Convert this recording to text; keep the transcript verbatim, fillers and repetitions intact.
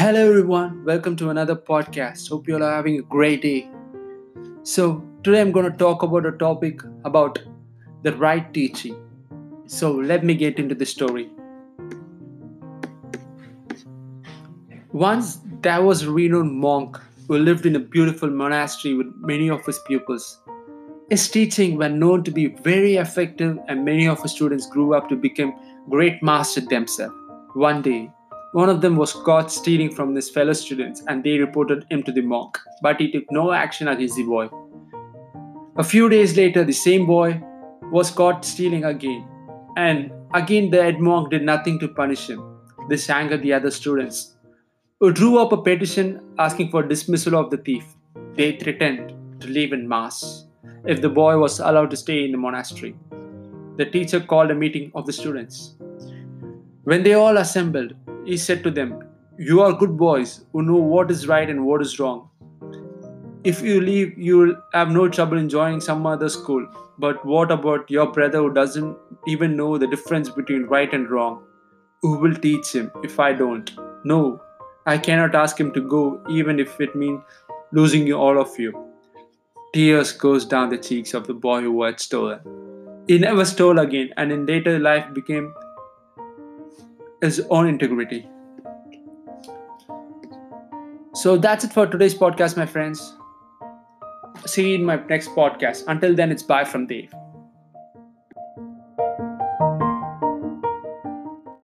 Hello everyone, welcome to another podcast. Hope you all are having a great day. So today I'm going to talk about a topic about the right teaching. So let me get into the story. Once there was a renowned monk who lived in a beautiful monastery with many of his pupils. His teaching were known to be very effective and many of his students grew up to become great masters themselves. One day, one of them was caught stealing from his fellow students and they reported him to the monk, but he took no action against the boy. A few days later, the same boy was caught stealing again, and again the head monk did nothing to punish him. This angered the other students, who drew up a petition asking for dismissal of the thief. They threatened to leave en masse if the boy was allowed to stay in the monastery. The teacher called a meeting of the students. When they all assembled, he said to them, "You are good boys who know what is right and what is wrong. If you leave, you will have no trouble in joining some other school. But what about your brother who doesn't even know the difference between right and wrong? Who will teach him if I don't? No, I cannot ask him to go, even if it means losing you, all of you." Tears coursed down the cheeks of the boy who had stolen. He never stole again, and in later life became his own integrity. So that's it for today's podcast, my friends. See you in my next podcast. Until then, it's bye from Dave.